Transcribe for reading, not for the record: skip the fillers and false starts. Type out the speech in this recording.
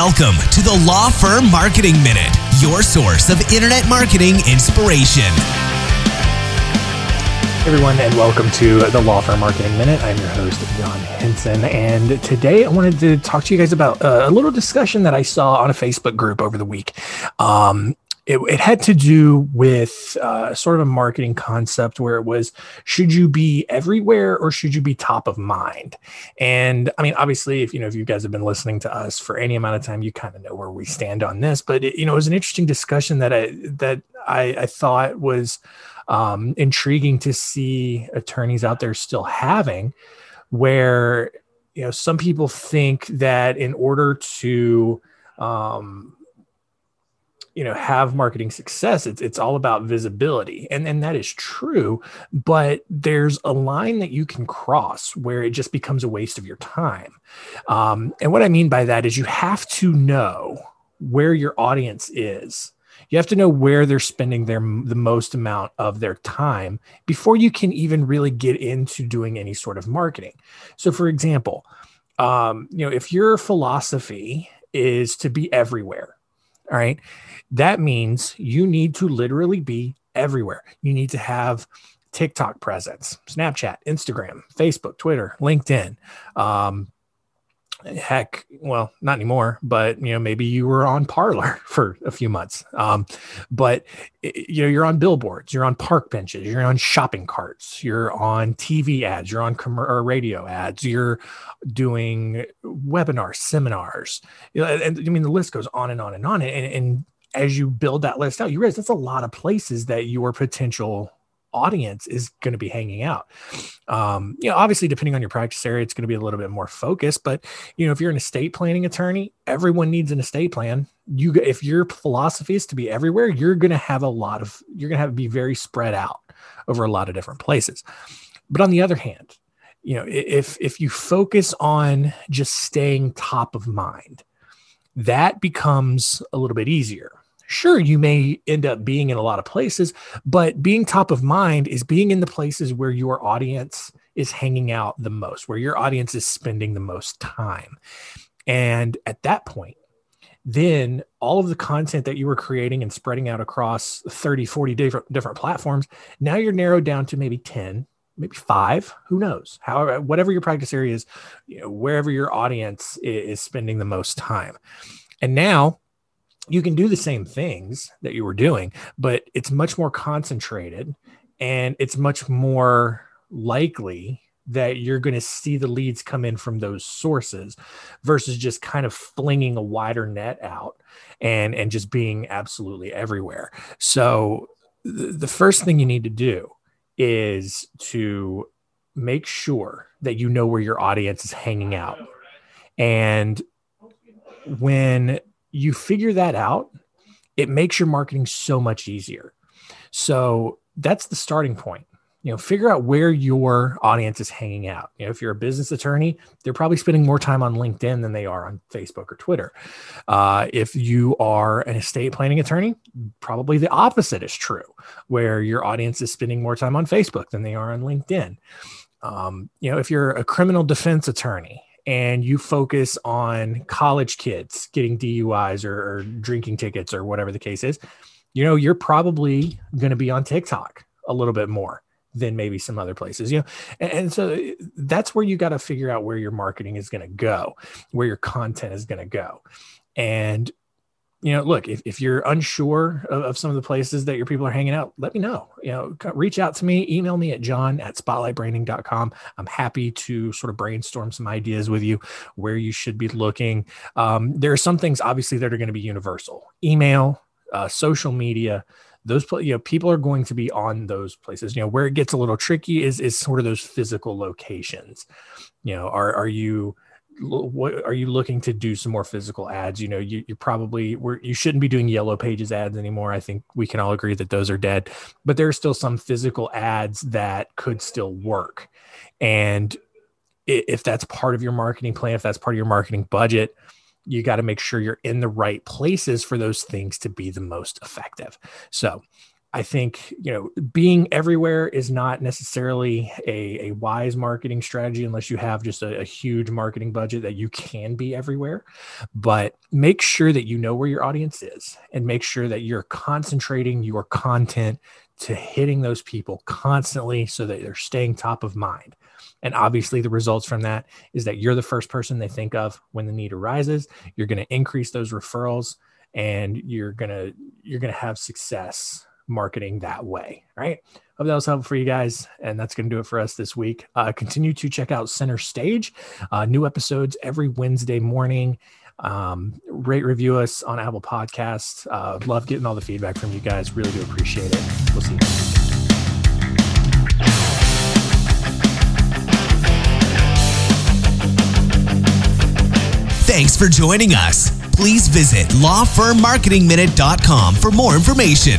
Welcome to the Law Firm Marketing Minute, your source of internet marketing inspiration. Hey everyone, and welcome to the Law Firm Marketing Minute. I'm your host, John Henson, and today I wanted to talk to you guys about a little discussion that I saw on a Facebook group over the week. It had to do with sort of a marketing concept where it was, should you be everywhere or should you be top of mind? And I mean, obviously, if you guys have been listening to us for any amount of time, you kind of know where we stand on this. But it was an interesting discussion that I thought was intriguing to see attorneys out there still having, where some people think that in order to have marketing success, it's all about visibility. And that is true, but there's a line that you can cross where it just becomes a waste of your time. And what I mean by that is you have to know where your audience is. You have to know where they're spending the most amount of their time before you can even really get into doing any sort of marketing. So for example, if your philosophy is to be everywhere, all right, that means you need to literally be everywhere. You need to have TikTok presence, Snapchat, Instagram, Facebook, Twitter, LinkedIn. Heck, well, not anymore, but maybe you were on Parler for a few months. But you're on billboards, you're on park benches, you're on shopping carts, you're on TV ads, you're on radio ads, you're doing webinars, seminars, and the list goes on and on and on. And as you build that list out, you realize that's a lot of places that your potential audience is going to be hanging out. Obviously, depending on your practice area, it's going to be a little bit more focused. But if you're an estate planning attorney, everyone needs an estate plan. If your philosophy is to be everywhere, you're going to be very spread out over a lot of different places. But on the other hand, if you focus on just staying top of mind, that becomes a little bit easier. Sure, you may end up being in a lot of places, but being top of mind is being in the places where your audience is hanging out the most, where your audience is spending the most time. And at that point, then all of the content that you were creating and spreading out across 30, 40 different platforms, now you're narrowed down to maybe 10, maybe 5, who knows? However, whatever your practice area is, wherever your audience is spending the most time. And now, you can do the same things that you were doing, but it's much more concentrated and it's much more likely that you're going to see the leads come in from those sources versus just kind of flinging a wider net out and just being absolutely everywhere. So the first thing you need to do is to make sure that you know where your audience is hanging out. And when you figure that out, it makes your marketing so much easier. So that's the starting point. Figure out where your audience is hanging out. If you're a business attorney, they're probably spending more time on LinkedIn than they are on Facebook or Twitter. If you are an estate planning attorney, probably the opposite is true, where your audience is spending more time on Facebook than they are on LinkedIn. If you're a criminal defense attorney, and you focus on college kids getting DUIs or drinking tickets or whatever the case is, you're probably going to be on TikTok a little bit more than maybe some other places. And so that's where you got to figure out where your marketing is going to go, where your content is going to go. And look, if you're unsure of some of the places that your people are hanging out, let me know. Reach out to me, email me at john@spotlightbranding.com. I'm happy to sort of brainstorm some ideas with you where you should be looking. There are some things obviously that are going to be universal. Email, social media, those people are going to be on those places. Where it gets a little tricky is sort of those physical locations. Are you looking to do some more physical ads? You shouldn't be doing Yellow Pages ads anymore. I think we can all agree that those are dead, but there are still some physical ads that could still work. And if that's part of your marketing plan, if that's part of your marketing budget, you got to make sure you're in the right places for those things to be the most effective. So I think, you know, being everywhere is not necessarily a wise marketing strategy unless you have just a huge marketing budget that you can be everywhere. But make sure that you know where your audience is and make sure that you're concentrating your content to hitting those people constantly so that they're staying top of mind. And obviously the results from that is that you're the first person they think of when the need arises. You're going to increase those referrals and you're going to have success marketing that way. All right. Hope that was helpful for you guys. And that's going to do it for us this week. Continue to check out Center Stage, new episodes every Wednesday morning. Rate, review us on Apple Podcasts. Love getting all the feedback from you guys. Really do appreciate it. We'll see you next week. Thanks for joining us. Please visit lawfirmmarketingminute.com for more information.